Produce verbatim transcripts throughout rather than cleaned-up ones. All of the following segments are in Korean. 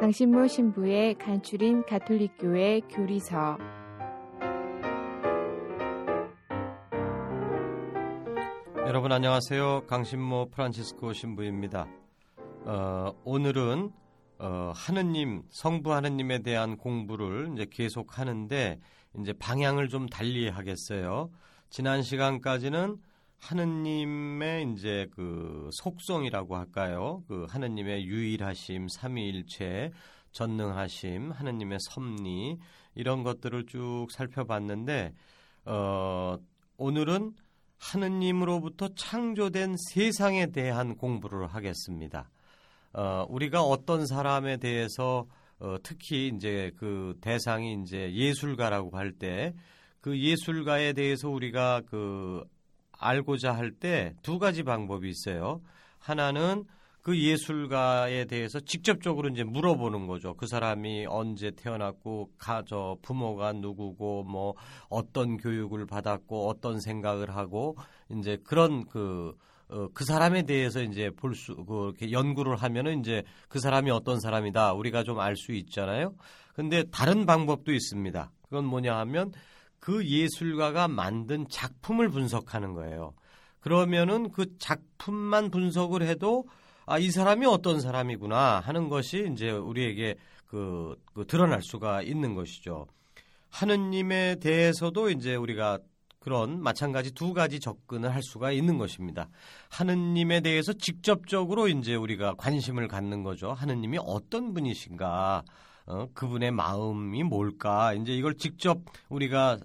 강신모 신부의 간추린 가톨릭교회 교리서. 여러분 안녕하세요. 강신모 프란치스코 신부입니다. 어, 오늘은 어, 하느님, 성부 하느님에 대한 공부를 이제 계속 하는데 이제 방향을 좀 달리 하겠어요. 지난 시간까지는 하느님의 이제 그 속성이라고 할까요? 그 하느님의 유일하심, 삼위일체, 전능하심, 하느님의 섭리 이런 것들을 쭉 살펴봤는데 어, 오늘은 하느님으로부터 창조된 세상에 대한 공부를 하겠습니다. 어, 우리가 어떤 사람에 대해서 어, 특히 이제 그 대상이 이제 예술가라고 할 때 그 예술가에 대해서 우리가 그 알고자 할 때 두 가지 방법이 있어요. 하나는 그 예술가에 대해서 직접적으로 이제 물어보는 거죠. 그 사람이 언제 태어났고, 가저 부모가 누구고, 뭐 어떤 교육을 받았고, 어떤 생각을 하고, 이제 그런 그 어, 그 사람에 대해서 이제 볼 수, 그, 이렇게 연구를 하면은 이제 그 사람이 어떤 사람이다. 우리가 좀 알 수 있잖아요. 근데 다른 방법도 있습니다. 그건 뭐냐 하면 그 예술가가 만든 작품을 분석하는 거예요. 그러면은 그 작품만 분석을 해도 아, 이 사람이 어떤 사람이구나 하는 것이 이제 우리에게 그, 그 드러날 수가 있는 것이죠. 하느님에 대해서도 이제 우리가 그런 마찬가지 두 가지 접근을 할 수가 있는 것입니다. 하느님에 대해서 직접적으로 이제 우리가 관심을 갖는 거죠. 하느님이 어떤 분이신가, 어, 그분의 마음이 뭘까, 이제 이걸 직접 우리가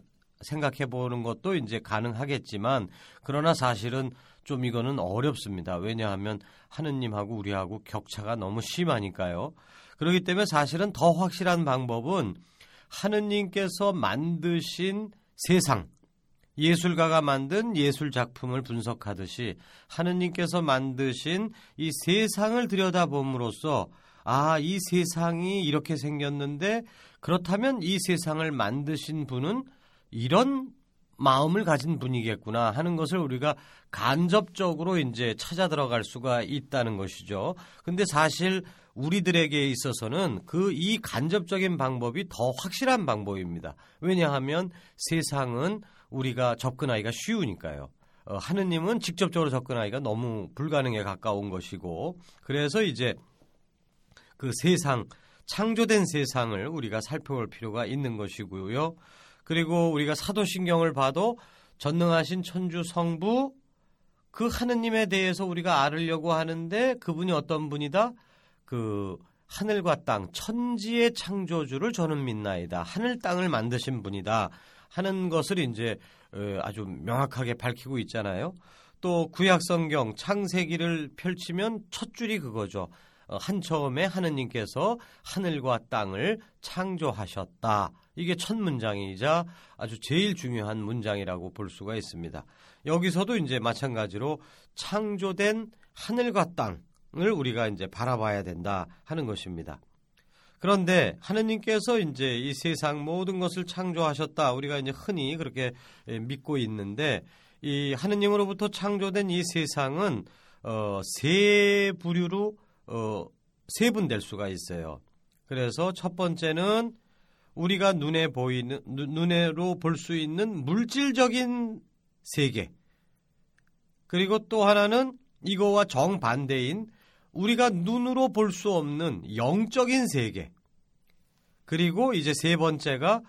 생각해 보는 것도 이제 가능하겠지만, 그러나 사실은 좀 이거는 어렵습니다. 왜냐하면 하느님하고 우리하고 격차가 너무 심하니까요. 그렇기 때문에 사실은 더 확실한 방법은 하느님께서 만드신 세상, 예술가가 만든 예술 작품을 분석하듯이 하느님께서 만드신 이 세상을 들여다봄으로써 아, 이 세상이 이렇게 생겼는데 그렇다면 이 세상을 만드신 분은 이런 마음을 가진 분이겠구나 하는 것을 우리가 간접적으로 이제 찾아 들어갈 수가 있다는 것이죠. 근데 사실 우리들에게 있어서는 그 이 간접적인 방법이 더 확실한 방법입니다. 왜냐하면 세상은 우리가 접근하기가 쉬우니까요. 어, 하느님은 직접적으로 접근하기가 너무 불가능에 가까운 것이고, 그래서 이제 그 세상, 창조된 세상을 우리가 살펴볼 필요가 있는 것이고요. 그리고 우리가 사도신경을 봐도 전능하신 천주 성부, 그 하느님에 대해서 우리가 알으려고 하는데 그분이 어떤 분이다? 그 하늘과 땅, 천지의 창조주를 저는 믿나이다. 하늘 땅을 만드신 분이다 하는 것을 이제 아주 명확하게 밝히고 있잖아요. 또 구약성경 창세기를 펼치면 첫 줄이 그거죠. 한처음에 하느님께서 하늘과 땅을 창조하셨다. 이게 첫 문장이자 아주 제일 중요한 문장이라고 볼 수가 있습니다. 여기서도 이제 마찬가지로 창조된 하늘과 땅을 우리가 이제 바라봐야 된다 하는 것입니다. 그런데 하느님께서 이제 이 세상 모든 것을 창조하셨다. 우리가 이제 흔히 그렇게 믿고 있는데 이 하느님으로부터 창조된 이 세상은 어, 세 부류로 어, 세분될 수가 있어요. 그래서 첫 번째는 우리가 눈에 보이는 눈으로 볼 수 있는 물질적인 세계. 그리고 또 하나는 이거와 정반대인 우리가 눈으로 볼 수 없는 영적인 세계. 그리고 이제 세 번째가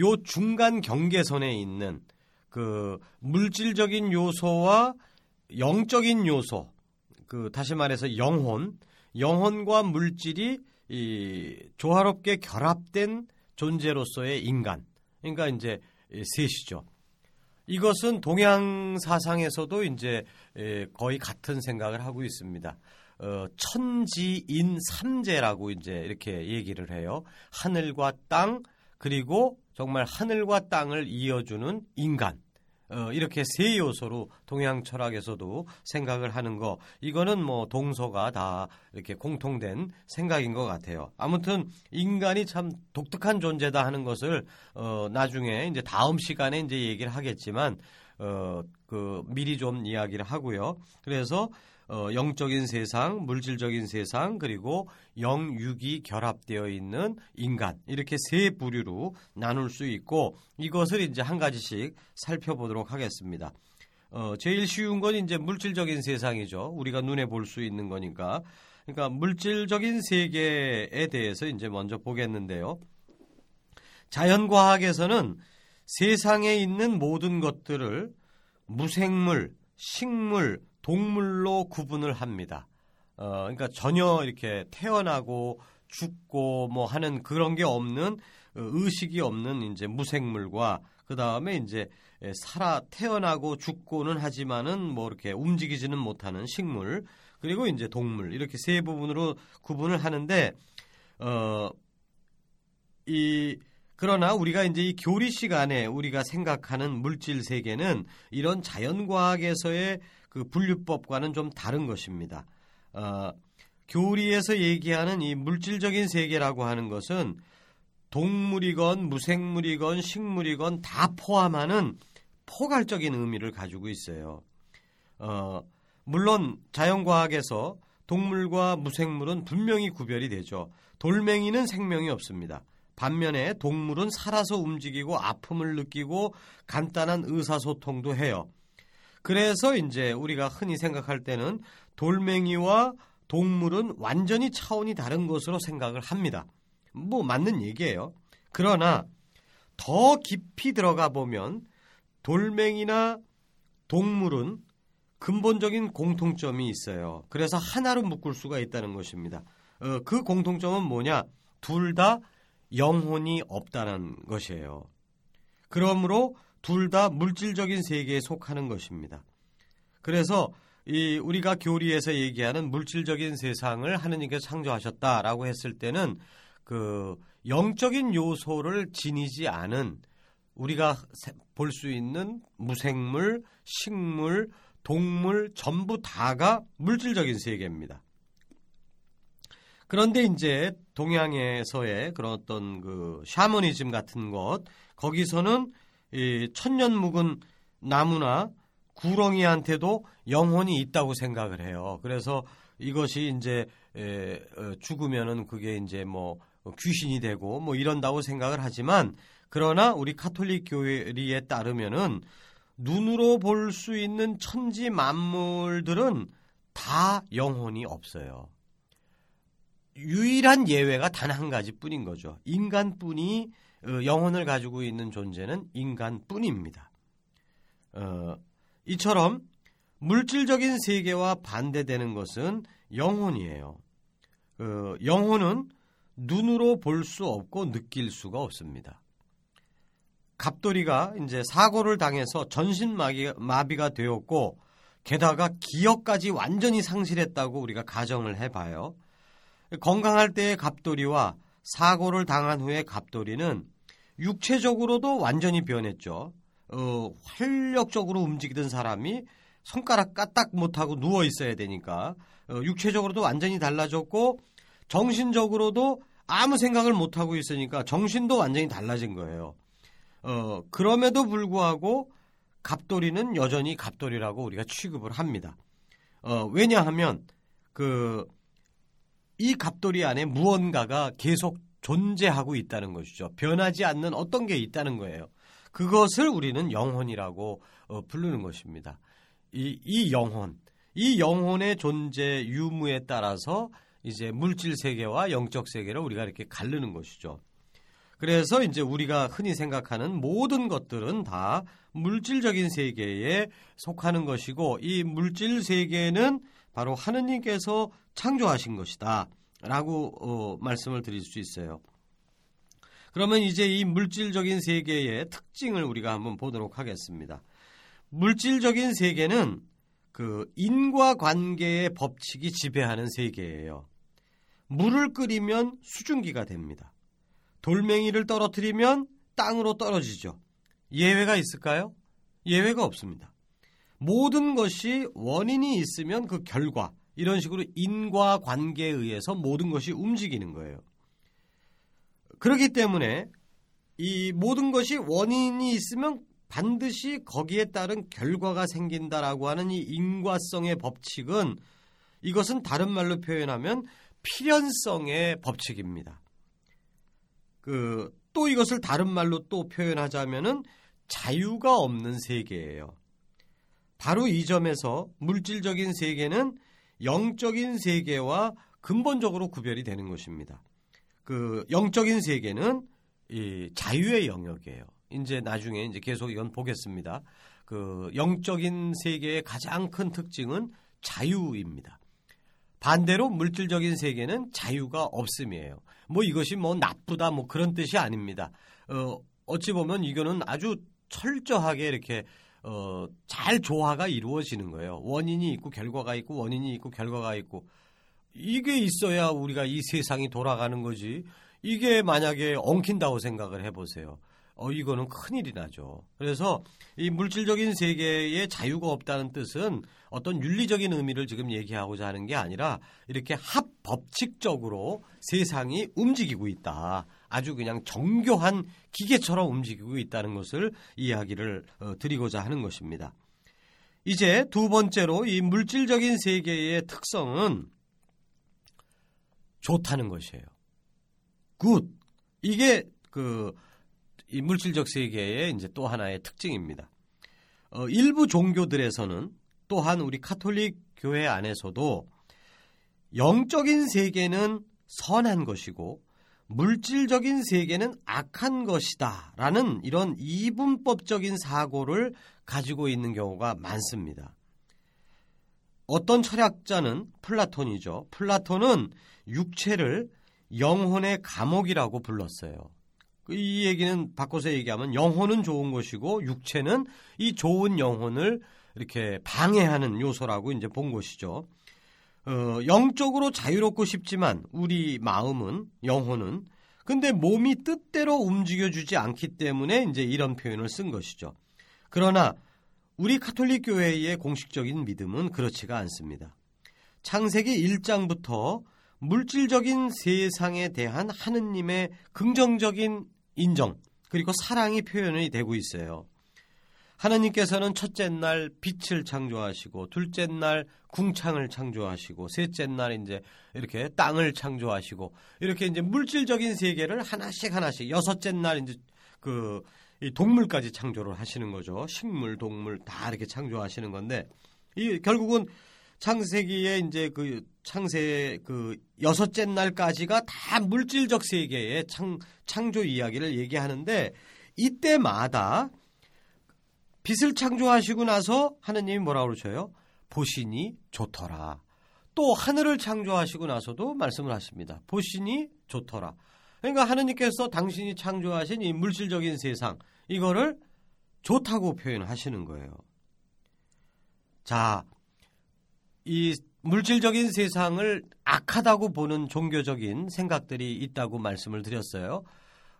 요 중간 경계선에 있는 그 물질적인 요소와 영적인 요소, 그 다시 말해서 영혼, 영혼과 물질이 이 조화롭게 결합된 존재로서의 인간. 그러니까 이제 셋이죠. 이것은 동양 사상에서도 이제 거의 같은 생각을 하고 있습니다. 어, 천지인 삼재라고 이제 이렇게 얘기를 해요. 하늘과 땅, 그리고 정말 하늘과 땅을 이어주는 인간. 어, 이렇게 세 요소로 동양 철학에서도 생각을 하는 거, 이거는 뭐 동서가 다 이렇게 공통된 생각인 것 같아요. 아무튼 인간이 참 독특한 존재다 하는 것을 어, 나중에 이제 다음 시간에 이제 얘기를 하겠지만 어, 그 미리 좀 이야기를 하고요. 그래서 어, 영적인 세상, 물질적인 세상, 그리고 영육이 결합되어 있는 인간, 이렇게 세 부류로 나눌 수 있고, 이것을 이제 한 가지씩 살펴보도록 하겠습니다. 어, 제일 쉬운 건 이제 물질적인 세상이죠. 우리가 눈에 볼 수 있는 거니까. 그러니까 물질적인 세계에 대해서 이제 먼저 보겠는데요. 자연과학에서는 세상에 있는 모든 것들을 무생물, 식물, 동물로 구분을 합니다. 어, 그러니까 전혀 이렇게 태어나고 죽고 뭐 하는 그런 게 없는, 의식이 없는 이제 무생물과, 그 다음에 이제 살아 태어나고 죽고는 하지만은 뭐 이렇게 움직이지는 못하는 식물, 그리고 이제 동물, 이렇게 세 부분으로 구분을 하는데, 어, 이 그러나 우리가 이제 이 교리 시간에 우리가 생각하는 물질 세계는 이런 자연과학에서의 그 분류법과는 좀 다른 것입니다. 어, 교리에서 얘기하는 이 물질적인 세계라고 하는 것은 동물이건 무생물이건 식물이건 다 포함하는 포괄적인 의미를 가지고 있어요. 어, 물론 자연과학에서 동물과 무생물은 분명히 구별이 되죠. 돌멩이는 생명이 없습니다. 반면에 동물은 살아서 움직이고 아픔을 느끼고 간단한 의사소통도 해요. 그래서 이제 우리가 흔히 생각할 때는 돌멩이와 동물은 완전히 차원이 다른 것으로 생각을 합니다. 뭐 맞는 얘기예요. 그러나 더 깊이 들어가 보면 돌멩이나 동물은 근본적인 공통점이 있어요. 그래서 하나로 묶을 수가 있다는 것입니다. 어, 그 공통점은 뭐냐? 둘 다 영혼이 없다는 것이에요. 그러므로 둘 다 물질적인 세계에 속하는 것입니다. 그래서 이 우리가 교리에서 얘기하는 물질적인 세상을 하느님께서 창조하셨다라고 했을 때는 그 영적인 요소를 지니지 않은, 우리가 볼 수 있는 무생물, 식물, 동물 전부 다가 물질적인 세계입니다. 그런데 이제 동양에서의 그런 어떤 그 샤머니즘 같은 것, 거기서는 이 천년 묵은 나무나 구렁이한테도 영혼이 있다고 생각을 해요. 그래서 이것이 이제 죽으면은 그게 이제 뭐 귀신이 되고 뭐 이런다고 생각을 하지만, 그러나 우리 카톨릭 교리에 따르면은 눈으로 볼 수 있는 천지 만물들은 다 영혼이 없어요. 유일한 예외가 단 한 가지뿐인 거죠. 인간뿐이 영혼을 가지고 있는 존재는 인간뿐입니다. 어, 이처럼 물질적인 세계와 반대되는 것은 영혼이에요. 어, 영혼은 눈으로 볼 수 없고 느낄 수가 없습니다. 갑돌이가 이제 사고를 당해서 전신마비가 되었고, 게다가 기억까지 완전히 상실했다고 우리가 가정을 해봐요. 건강할 때의 갑돌이와 사고를 당한 후에 갑돌이는 육체적으로도 완전히 변했죠. 어, 활력적으로 움직이던 사람이 손가락 까딱 못하고 누워 있어야 되니까 어, 육체적으로도 완전히 달라졌고, 정신적으로도 아무 생각을 못하고 있으니까 정신도 완전히 달라진 거예요. 어, 그럼에도 불구하고 갑돌이는 여전히 갑돌이라고 우리가 취급을 합니다. 어, 왜냐하면 그 이 갑돌이 안에 무언가가 계속 존재하고 있다는 것이죠. 변하지 않는 어떤 게 있다는 거예요. 그것을 우리는 영혼이라고 어, 부르는 것입니다. 이, 이 영혼, 이 영혼의 존재 유무에 따라서 이제 물질 세계와 영적 세계를 우리가 이렇게 가르는 것이죠. 그래서 이제 우리가 흔히 생각하는 모든 것들은 다 물질적인 세계에 속하는 것이고 이 물질 세계는 바로 하느님께서 창조하신 것이다 라고 어, 말씀을 드릴 수 있어요. 그러면 이제 이 물질적인 세계의 특징을 우리가 한번 보도록 하겠습니다. 물질적인 세계는 그 인과관계의 법칙이 지배하는 세계예요. 물을 끓이면 수증기가 됩니다. 돌멩이를 떨어뜨리면 땅으로 떨어지죠. 예외가 있을까요? 예외가 없습니다. 모든 것이 원인이 있으면 그 결과, 이런 식으로 인과관계에 의해서 모든 것이 움직이는 거예요. 그렇기 때문에 이 모든 것이 원인이 있으면 반드시 거기에 따른 결과가 생긴다라고 하는 이 인과성의 법칙은, 이것은 다른 말로 표현하면 필연성의 법칙입니다. 그 또 이것을 다른 말로 또 표현하자면은 자유가 없는 세계예요. 바로 이 점에서 물질적인 세계는 영적인 세계와 근본적으로 구별이 되는 것입니다. 그 영적인 세계는 이 자유의 영역이에요. 이제 나중에 이제 계속 이건 보겠습니다. 그 영적인 세계의 가장 큰 특징은 자유입니다. 반대로 물질적인 세계는 자유가 없음이에요. 뭐 이것이 뭐 나쁘다 뭐 그런 뜻이 아닙니다. 어, 어찌 보면 이거는 아주 철저하게 이렇게 어, 잘 조화가 이루어지는 거예요. 원인이 있고 결과가 있고 원인이 있고 결과가 있고 이게 있어야 우리가 이 세상이 돌아가는 거지. 이게 만약에 엉킨다고 생각을 해보세요. 어, 이거는 큰일이 나죠. 그래서 이 물질적인 세계에 자유가 없다는 뜻은 어떤 윤리적인 의미를 지금 얘기하고자 하는 게 아니라 이렇게 합법칙적으로 세상이 움직이고 있다. 아주 그냥 정교한 기계처럼 움직이고 있다는 것을 이야기를 드리고자 하는 것입니다. 이제 두 번째로 이 물질적인 세계의 특성은 좋다는 것이에요. Good. 이게 그 이 물질적 세계의 이제 또 하나의 특징입니다. 어, 일부 종교들에서는 또한 우리 카톨릭 교회 안에서도 영적인 세계는 선한 것이고 물질적인 세계는 악한 것이다 라는 이런 이분법적인 사고를 가지고 있는 경우가 많습니다. 어떤 철학자는 플라톤이죠. 플라톤은 육체를 영혼의 감옥이라고 불렀어요. 이 얘기는 바꿔서 얘기하면 영혼은 좋은 것이고 육체는 이 좋은 영혼을 이렇게 방해하는 요소라고 이제 본 것이죠. 어, 영적으로 자유롭고 싶지만 우리 마음은, 영혼은 근데 몸이 뜻대로 움직여주지 않기 때문에 이제 이런 표현을 쓴 것이죠. 그러나 우리 가톨릭 교회의 공식적인 믿음은 그렇지가 않습니다. 창세기 일 장부터 물질적인 세상에 대한 하느님의 긍정적인 인정 그리고 사랑이 표현이 되고 있어요. 하느님께서는 첫째 날 빛을 창조하시고 둘째 날 궁창을 창조하시고 셋째 날 이제 이렇게 땅을 창조하시고 이렇게 이제 물질적인 세계를 하나씩 하나씩 여섯째 날 이제 그 이 동물까지 창조를 하시는 거죠. 식물, 동물 다 이렇게 창조하시는 건데 이 결국은 창세기에 이제 그 창세 그 여섯째 날까지가 다 물질적 세계의 창 창조 이야기를 얘기하는데 이때마다 빛을 창조하시고 나서 하느님이 뭐라고 그러셔요? 보시니 좋더라. 또 하늘을 창조하시고 나서도 말씀을 하십니다. 보시니 좋더라. 그러니까 하느님께서 당신이 창조하신 이 물질적인 세상 이거를 좋다고 표현하시는 거예요. 자, 이 물질적인 세상을 악하다고 보는 종교적인 생각들이 있다고 말씀을 드렸어요.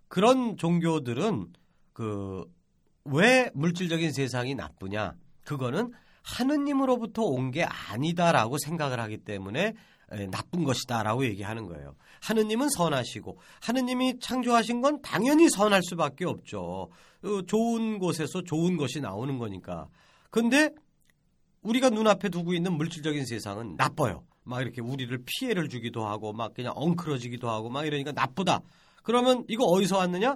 그런 종교들은 그 왜 물질적인 세상이 나쁘냐? 그거는 하느님으로부터 온 게 아니다라고 생각을 하기 때문에 나쁜 것이다라고 얘기하는 거예요. 하느님은 선하시고 하느님이 창조하신 건 당연히 선할 수밖에 없죠. 좋은 곳에서 좋은 것이 나오는 거니까. 근데 우리가 눈앞에 두고 있는 물질적인 세상은 나빠요. 막 이렇게 우리를 피해를 주기도 하고 막 그냥 엉클어지기도 하고 막 이러니까 나쁘다. 그러면 이거 어디서 왔느냐?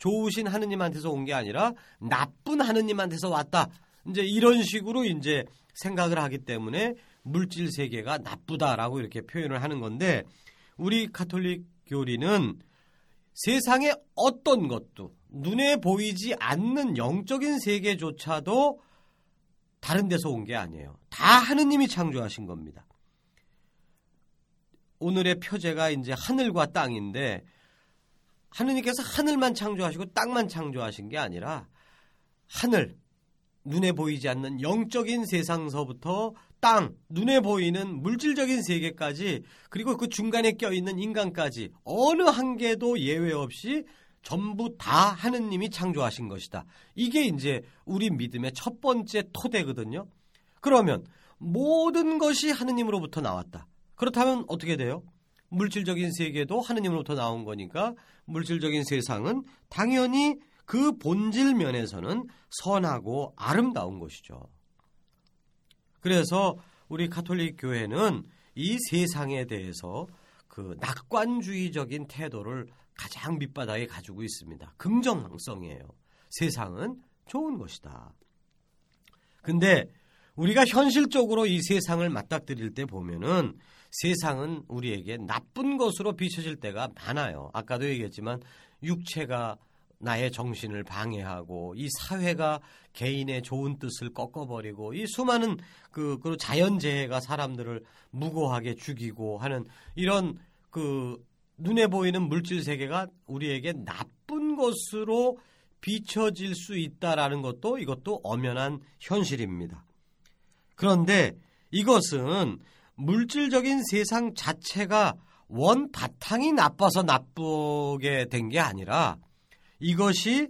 좋으신 하느님한테서 온 게 아니라 나쁜 하느님한테서 왔다. 이제 이런 식으로 이제 생각을 하기 때문에 물질 세계가 나쁘다라고 이렇게 표현을 하는 건데 우리 가톨릭 교리는 세상의 어떤 것도 눈에 보이지 않는 영적인 세계조차도 다른 데서 온 게 아니에요. 다 하느님이 창조하신 겁니다. 오늘의 표제가 이제 하늘과 땅인데 하느님께서 하늘만 창조하시고 땅만 창조하신 게 아니라 하늘, 눈에 보이지 않는 영적인 세상서부터 땅, 눈에 보이는 물질적인 세계까지 그리고 그 중간에 껴있는 인간까지 어느 한 개도 예외 없이 전부 다 하느님이 창조하신 것이다. 이게 이제 우리 믿음의 첫 번째 토대거든요. 그러면 모든 것이 하느님으로부터 나왔다. 그렇다면 어떻게 돼요? 물질적인 세계도 하느님으로부터 나온 거니까 물질적인 세상은 당연히 그 본질 면에서는 선하고 아름다운 것이죠. 그래서 우리 가톨릭 교회는 이 세상에 대해서 그 낙관주의적인 태도를 가장 밑바닥에 가지고 있습니다. 긍정성이에요. 세상은 좋은 것이다. 근데 우리가 현실적으로 이 세상을 맞닥뜨릴 때 보면은 세상은 우리에게 나쁜 것으로 비춰질 때가 많아요. 아까도 얘기했지만 육체가 나의 정신을 방해하고 이 사회가 개인의 좋은 뜻을 꺾어버리고 이 수많은 그, 그 자연재해가 사람들을 무고하게 죽이고 하는 이런 그 눈에 보이는 물질 세계가 우리에게 나쁜 것으로 비춰질 수 있다라는 것도 이것도 엄연한 현실입니다. 그런데 이것은 물질적인 세상 자체가 원 바탕이 나빠서 나쁘게 된 게 아니라 이것이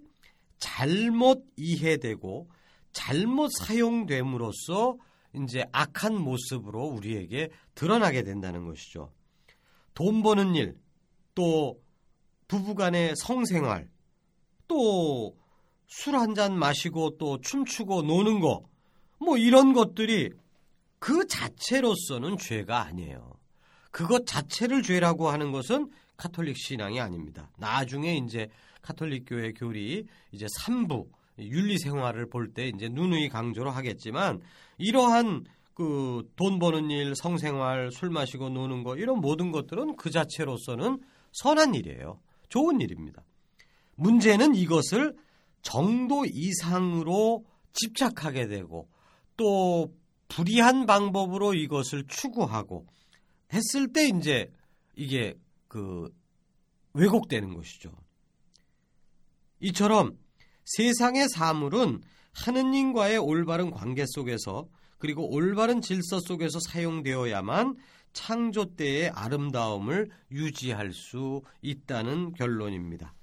잘못 이해되고 잘못 사용됨으로써 이제 악한 모습으로 우리에게 드러나게 된다는 것이죠. 돈 버는 일, 또 부부간의 성생활, 또 술 한 잔 마시고 또 춤추고 노는 거, 뭐 이런 것들이 그 자체로서는 죄가 아니에요. 그것 자체를 죄라고 하는 것은 가톨릭 신앙이 아닙니다. 나중에 이제 가톨릭 교회 교리 이제 삼부 윤리 생활을 볼 때 이제 누누이 강조로 하겠지만 이러한 그 돈 버는 일, 성생활, 술 마시고 노는 거 이런 모든 것들은 그 자체로서는 선한 일이에요. 좋은 일입니다. 문제는 이것을 정도 이상으로 집착하게 되고 또 불이한 방법으로 이것을 추구하고 했을 때 이제 이게 그 왜곡되는 것이죠. 이처럼 세상의 사물은 하느님과의 올바른 관계 속에서 그리고 올바른 질서 속에서 사용되어야만 창조 때의 아름다움을 유지할 수 있다는 결론입니다.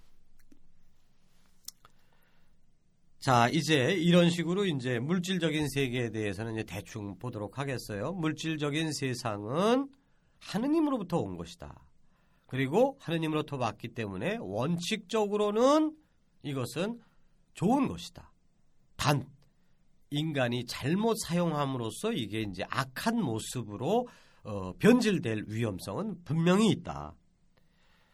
자, 이제 이런 식으로 이제 물질적인 세계에 대해서는 이제 대충 보도록 하겠어요. 물질적인 세상은 하느님으로부터 온 것이다. 그리고 하느님으로부터 왔기 때문에 원칙적으로는 이것은 좋은 것이다. 단 인간이 잘못 사용함으로써 이게 이제 악한 모습으로 어, 변질될 위험성은 분명히 있다.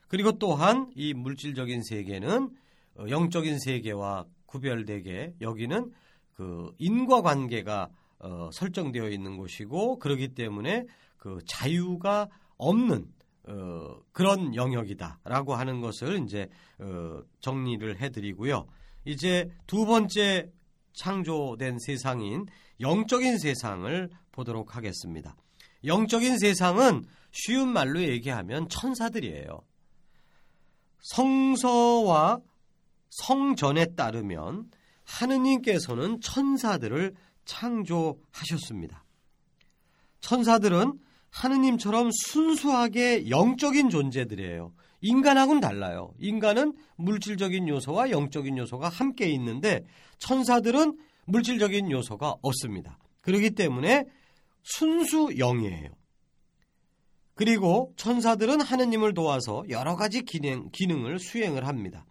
그리고 또한 이 물질적인 세계는 어, 영적인 세계와 구별되게 여기는 그 인과관계가 어, 설정되어 있는 곳이고 그렇기 때문에 그 자유가 없는 어, 그런 영역이다라고 하는 것을 이제 어, 정리를 해드리고요. 이제 두 번째 창조된 세상인 영적인 세상을 보도록 하겠습니다. 영적인 세상은 쉬운 말로 얘기하면 천사들이에요. 성서와 성전에 따르면 하느님께서는 천사들을 창조하셨습니다. 천사들은 하느님처럼 순수하게 영적인 존재들이에요. 인간하고는 달라요. 인간은 물질적인 요소와 영적인 요소가 함께 있는데 천사들은 물질적인 요소가 없습니다. 그렇기 때문에 순수 영이에요. 그리고 천사들은 하느님을 도와서 여러 가지 기능, 기능을 수행을 합니다.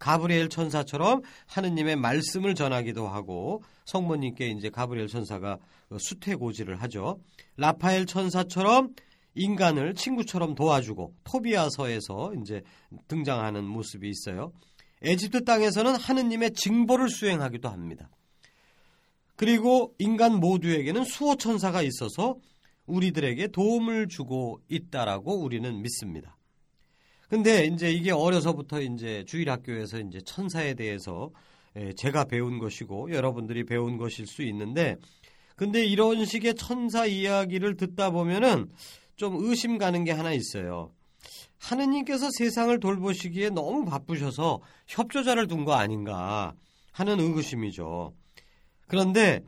가브리엘 천사처럼 하느님의 말씀을 전하기도 하고 성모님께 이제 가브리엘 천사가 수태고지를 하죠. 라파엘 천사처럼 인간을 친구처럼 도와주고 토비아서에서 이제 등장하는 모습이 있어요. 에집트 땅에서는 하느님의 징벌을 수행하기도 합니다. 그리고 인간 모두에게는 수호 천사가 있어서 우리들에게 도움을 주고 있다라고 우리는 믿습니다. 근데 이제 이게 어려서부터 이제 주일 학교에서 이제 천사에 대해서 제가 배운 것이고 여러분들이 배운 것일 수 있는데, 근데 이런 식의 천사 이야기를 듣다 보면은 좀 의심 가는 게 하나 있어요. 하느님께서 세상을 돌보시기에 너무 바쁘셔서 협조자를 둔 거 아닌가 하는 의구심이죠. 그런데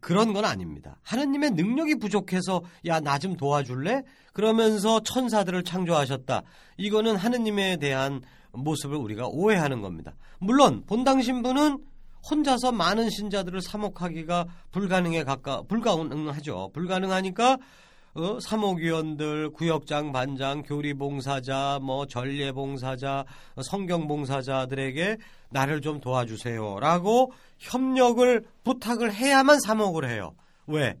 그런 건 아닙니다. 하느님의 능력이 부족해서 야, 나 좀 도와줄래? 그러면서 천사들을 창조하셨다. 이거는 하느님에 대한 모습을 우리가 오해하는 겁니다. 물론 본당 신부는 혼자서 많은 신자들을 사목하기가 불가능에 가까 불가능하죠. 불가능하니까 어, 사목위원들, 구역장, 반장, 교리봉사자, 뭐 전례봉사자, 성경봉사자들에게 나를 좀 도와주세요라고 협력을 부탁을 해야만 사목을 해요. 왜?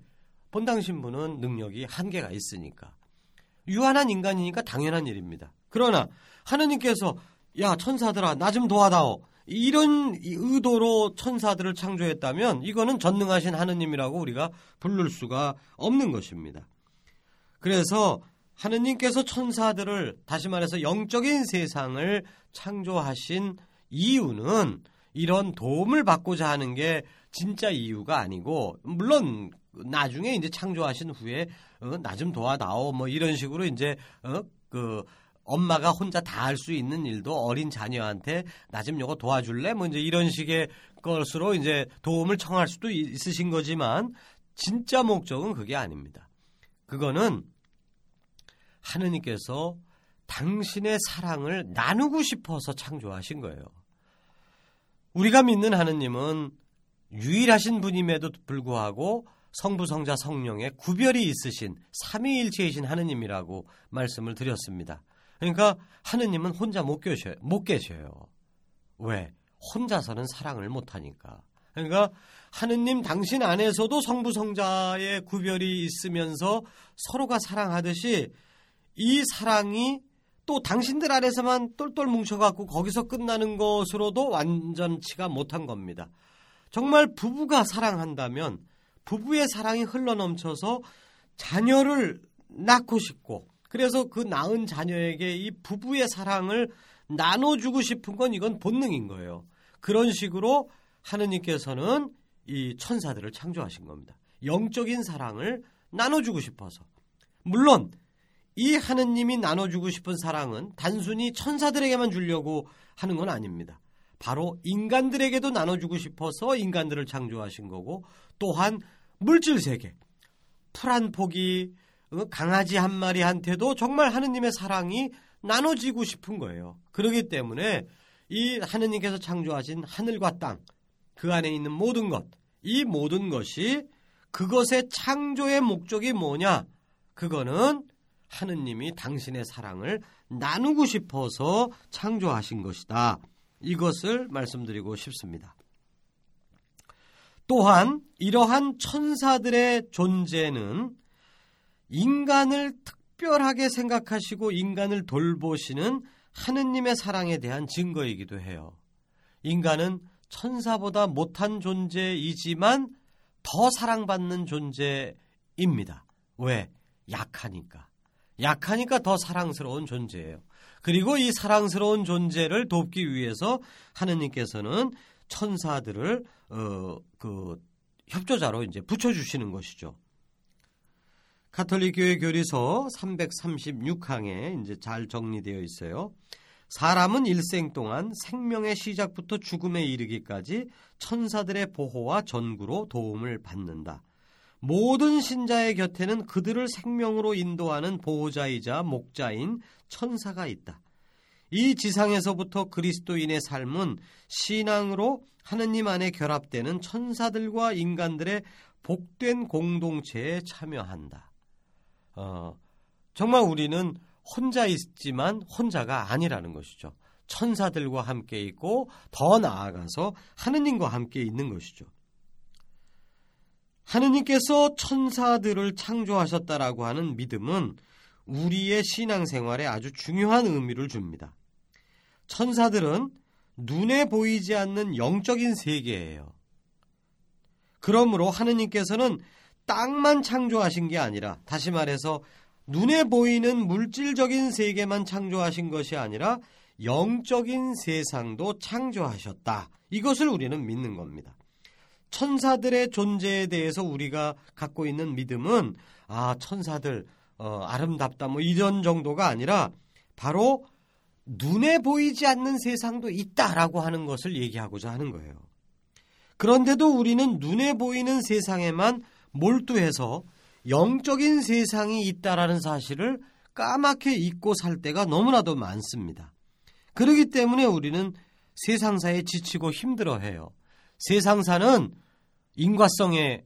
본당 신부는 능력이 한계가 있으니까. 유한한 인간이니까 당연한 일입니다. 그러나 하느님께서 야, 천사들아 나 좀 도와다오, 이런 의도로 천사들을 창조했다면 이거는 전능하신 하느님이라고 우리가 부를 수가 없는 것입니다. 그래서 하느님께서 천사들을, 다시 말해서 영적인 세상을 창조하신 이유는 이런 도움을 받고자 하는 게 진짜 이유가 아니고, 물론 나중에 이제 창조하신 후에 어, 나 좀 도와다오 뭐 이런 식으로 이제 어, 그 엄마가 혼자 다 할 수 있는 일도 어린 자녀한테 나 좀 요거 도와줄래 뭐 이제 이런 식의 것으로 이제 도움을 청할 수도 있으신 거지만, 진짜 목적은 그게 아닙니다. 그거는 하느님께서 당신의 사랑을 나누고 싶어서 창조하신 거예요. 우리가 믿는 하느님은 유일하신 분임에도 불구하고 성부, 성자, 성령의 구별이 있으신 삼위일체이신 하느님이라고 말씀을 드렸습니다. 그러니까 하느님은 혼자 못 계셔요. 못 계셔요. 왜? 혼자서는 사랑을 못하니까. 그러니까 하느님 당신 안에서도 성부, 성자의 구별이 있으면서 서로가 사랑하듯이 이 사랑이 또 당신들 안에서만 똘똘 뭉쳐갖고 거기서 끝나는 것으로도 완전치가 못한 겁니다. 정말 부부가 사랑한다면 부부의 사랑이 흘러넘쳐서 자녀를 낳고 싶고, 그래서 그 낳은 자녀에게 이 부부의 사랑을 나눠주고 싶은 건 이건 본능인 거예요. 그런 식으로 하느님께서는 이 천사들을 창조하신 겁니다. 영적인 사랑을 나눠주고 싶어서. 물론 이 하느님이 나눠주고 싶은 사랑은 단순히 천사들에게만 주려고 하는 건 아닙니다. 바로 인간들에게도 나눠주고 싶어서 인간들을 창조하신 거고, 또한 물질세계, 풀 한 포기, 강아지 한 마리한테도 정말 하느님의 사랑이 나눠지고 싶은 거예요. 그렇기 때문에 이 하느님께서 창조하신 하늘과 땅, 그 안에 있는 모든 것, 이 모든 것이, 그것의 창조의 목적이 뭐냐? 그거는 하느님이 당신의 사랑을 나누고 싶어서 창조하신 것이다. 이것을 말씀드리고 싶습니다. 또한 이러한 천사들의 존재는 인간을 특별하게 생각하시고 인간을 돌보시는 하느님의 사랑에 대한 증거이기도 해요. 인간은 천사보다 못한 존재이지만 더 사랑받는 존재입니다. 왜? 약하니까. 약하니까 더 사랑스러운 존재예요. 그리고 이 사랑스러운 존재를 돕기 위해서 하느님께서는 천사들을 어, 그 협조자로 이제 붙여주시는 것이죠. 카톨릭 교회 교리서 삼백삼십육 항에 이제 잘 정리되어 있어요. 사람은 일생 동안 생명의 시작부터 죽음에 이르기까지 천사들의 보호와 전구로 도움을 받는다. 모든 신자의 곁에는 그들을 생명으로 인도하는 보호자이자 목자인 천사가 있다. 이 지상에서부터 그리스도인의 삶은 신앙으로 하느님 안에 결합되는 천사들과 인간들의 복된 공동체에 참여한다. 어, 정말 우리는 혼자 있지만 혼자가 아니라는 것이죠. 천사들과 함께 있고 더 나아가서 하느님과 함께 있는 것이죠. 하느님께서 천사들을 창조하셨다라고 하는 믿음은 우리의 신앙생활에 아주 중요한 의미를 줍니다. 천사들은 눈에 보이지 않는 영적인 세계예요. 그러므로 하느님께서는 땅만 창조하신 게 아니라, 다시 말해서 눈에 보이는 물질적인 세계만 창조하신 것이 아니라 영적인 세상도 창조하셨다. 이것을 우리는 믿는 겁니다. 천사들의 존재에 대해서 우리가 갖고 있는 믿음은 아 천사들 어, 아름답다 뭐 이런 정도가 아니라 바로 눈에 보이지 않는 세상도 있다라고 하는 것을 얘기하고자 하는 거예요. 그런데도 우리는 눈에 보이는 세상에만 몰두해서 영적인 세상이 있다라는 사실을 까맣게 잊고 살 때가 너무나도 많습니다. 그렇기 때문에 우리는 세상사에 지치고 힘들어해요. 세상사는 인과성의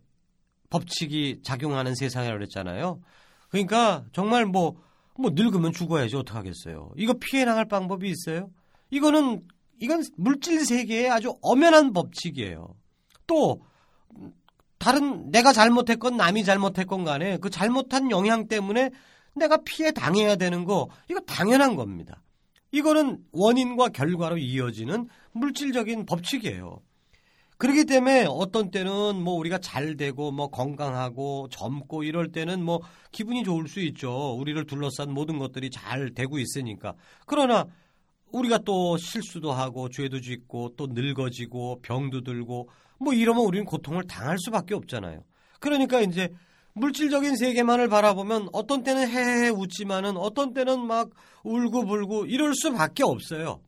법칙이 작용하는 세상이라고 그랬잖아요. 그러니까 정말 뭐, 뭐 늙으면 죽어야지 어떡하겠어요. 이거 피해 나갈 방법이 있어요? 이거는 이건 물질 세계의 아주 엄연한 법칙이에요. 또 다른 내가 잘못했건 남이 잘못했건 간에 그 잘못한 영향 때문에 내가 피해 당해야 되는 거 이거 당연한 겁니다. 이거는 원인과 결과로 이어지는 물질적인 법칙이에요. 그렇기 때문에 어떤 때는 뭐 우리가 잘 되고 뭐 건강하고 젊고 이럴 때는 뭐 기분이 좋을 수 있죠. 우리를 둘러싼 모든 것들이 잘 되고 있으니까. 그러나 우리가 또 실수도 하고 죄도 짓고 또 늙어지고 병도 들고 뭐 이러면 우리는 고통을 당할 수밖에 없잖아요. 그러니까 이제 물질적인 세계만을 바라보면 어떤 때는 헤헤 웃지만은 어떤 때는 막 울고불고 이럴 수밖에 없어요.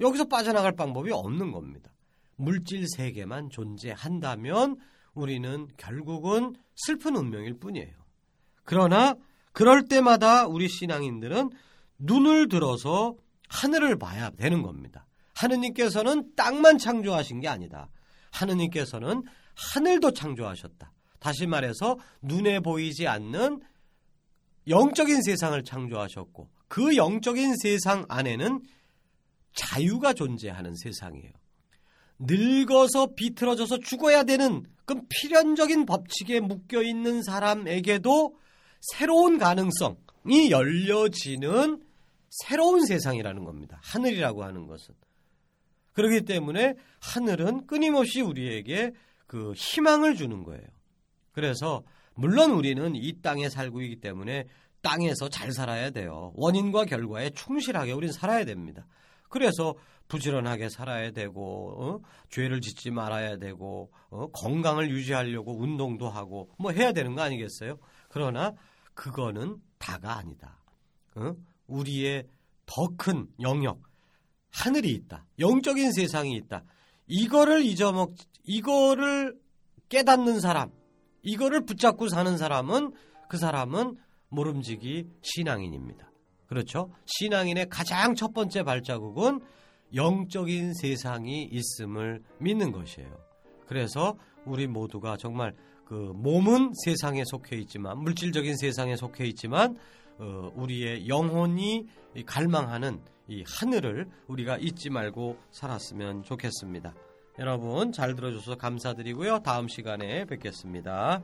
여기서 빠져나갈 방법이 없는 겁니다. 물질 세계만 존재한다면 우리는 결국은 슬픈 운명일 뿐이에요. 그러나 그럴 때마다 우리 신앙인들은 눈을 들어서 하늘을 봐야 되는 겁니다. 하느님께서는 땅만 창조하신 게 아니다. 하느님께서는 하늘도 창조하셨다. 다시 말해서 눈에 보이지 않는 영적인 세상을 창조하셨고 그 영적인 세상 안에는 자유가 존재하는 세상이에요. 늙어서 비틀어져서 죽어야 되는 그 필연적인 법칙에 묶여있는 사람에게도 새로운 가능성이 열려지는 새로운 세상이라는 겁니다. 하늘이라고 하는 것은. 그렇기 때문에 하늘은 끊임없이 우리에게 그 희망을 주는 거예요. 그래서 물론 우리는 이 땅에 살고 있기 때문에 땅에서 잘 살아야 돼요. 원인과 결과에 충실하게 우린 살아야 됩니다. 그래서 부지런하게 살아야 되고 어? 죄를 짓지 말아야 되고 어? 건강을 유지하려고 운동도 하고 뭐 해야 되는 거 아니겠어요? 그러나 그거는 다가 아니다. 어? 우리의 더 큰 영역, 하늘이 있다. 영적인 세상이 있다. 이거를 잊어먹, 이거를 깨닫는 사람, 이거를 붙잡고 사는 사람은 그 사람은 모름지기 신앙인입니다. 그렇죠? 신앙인의 가장 첫 번째 발자국은 영적인 세상이 있음을 믿는 것이에요. 그래서 우리 모두가 정말 그 몸은 세상에 속해 있지만 물질적인 세상에 속해 있지만 어, 우리의 영혼이 갈망하는 이 하늘을 우리가 잊지 말고 살았으면 좋겠습니다. 여러분 잘 들어주셔서 감사드리고요. 다음 시간에 뵙겠습니다.